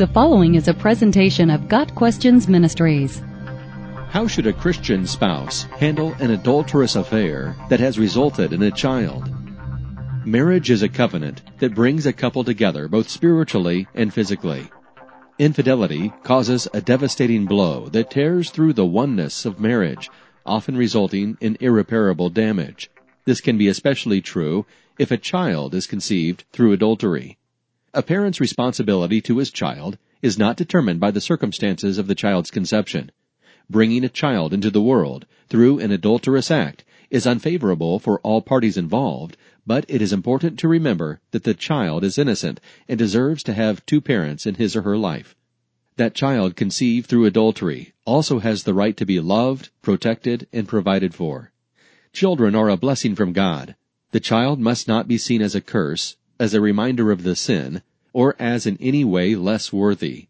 The following is a presentation of GotQuestions Ministries. How should a Christian spouse handle an adulterous affair that has resulted in a child? Marriage is a covenant that brings a couple together both spiritually and physically. Infidelity causes a devastating blow that tears through the oneness of marriage, often resulting in irreparable damage. This can be especially true if a child is conceived through adultery. A parent's responsibility to his child is not determined by the circumstances of the child's conception. Bringing a child into the world through an adulterous act is unfavorable for all parties involved, but it is important to remember that the child is innocent and deserves to have two parents in his or her life. That child conceived through adultery also has the right to be loved, protected, and provided for. Children are a blessing from God. The child must not be seen as a curse, as a reminder of the sin, or as in any way less worthy.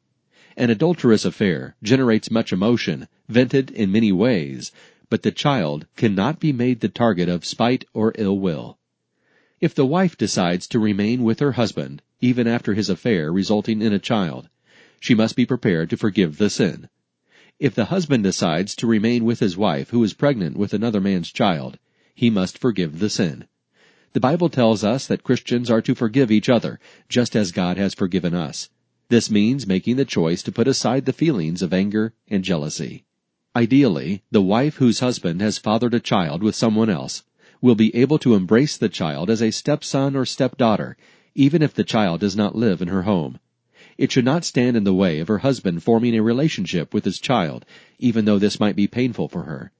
An adulterous affair generates much emotion, vented in many ways, but the child cannot be made the target of spite or ill will. If the wife decides to remain with her husband, even after his affair resulting in a child, she must be prepared to forgive the sin. If the husband decides to remain with his wife who is pregnant with another man's child, he must forgive the sin. The Bible tells us that Christians are to forgive each other, just as God has forgiven us. This means making the choice to put aside the feelings of anger and jealousy. Ideally, the wife whose husband has fathered a child with someone else will be able to embrace the child as a stepson or stepdaughter, even if the child does not live in her home. It should not stand in the way of her husband forming a relationship with his child, even though this might be painful for her.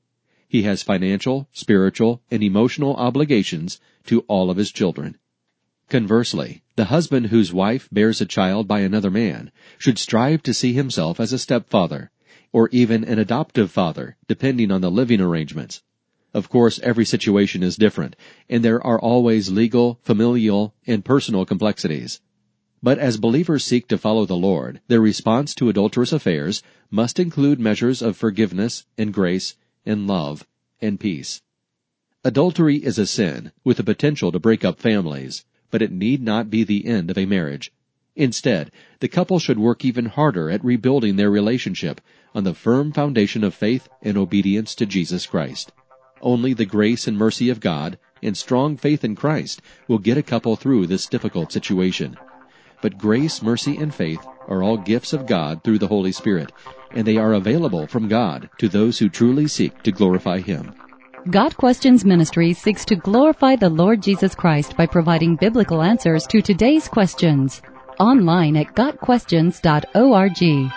He has financial, spiritual, and emotional obligations to all of his children. Conversely, the husband whose wife bears a child by another man should strive to see himself as a stepfather, or even an adoptive father, depending on the living arrangements. Of course, every situation is different, and there are always legal, familial, and personal complexities. But as believers seek to follow the Lord, their response to adulterous affairs must include measures of forgiveness and grace and love, and peace. Adultery is a sin with the potential to break up families, but it need not be the end of a marriage. Instead, the couple should work even harder at rebuilding their relationship on the firm foundation of faith and obedience to Jesus Christ. Only the grace and mercy of God and strong faith in Christ will get a couple through this difficult situation. But grace, mercy, and faith are all gifts of God through the Holy Spirit, and they are available from God to those who truly seek to glorify Him. GotQuestions Ministry seeks to glorify the Lord Jesus Christ by providing biblical answers to today's questions. Online at gotquestions.org.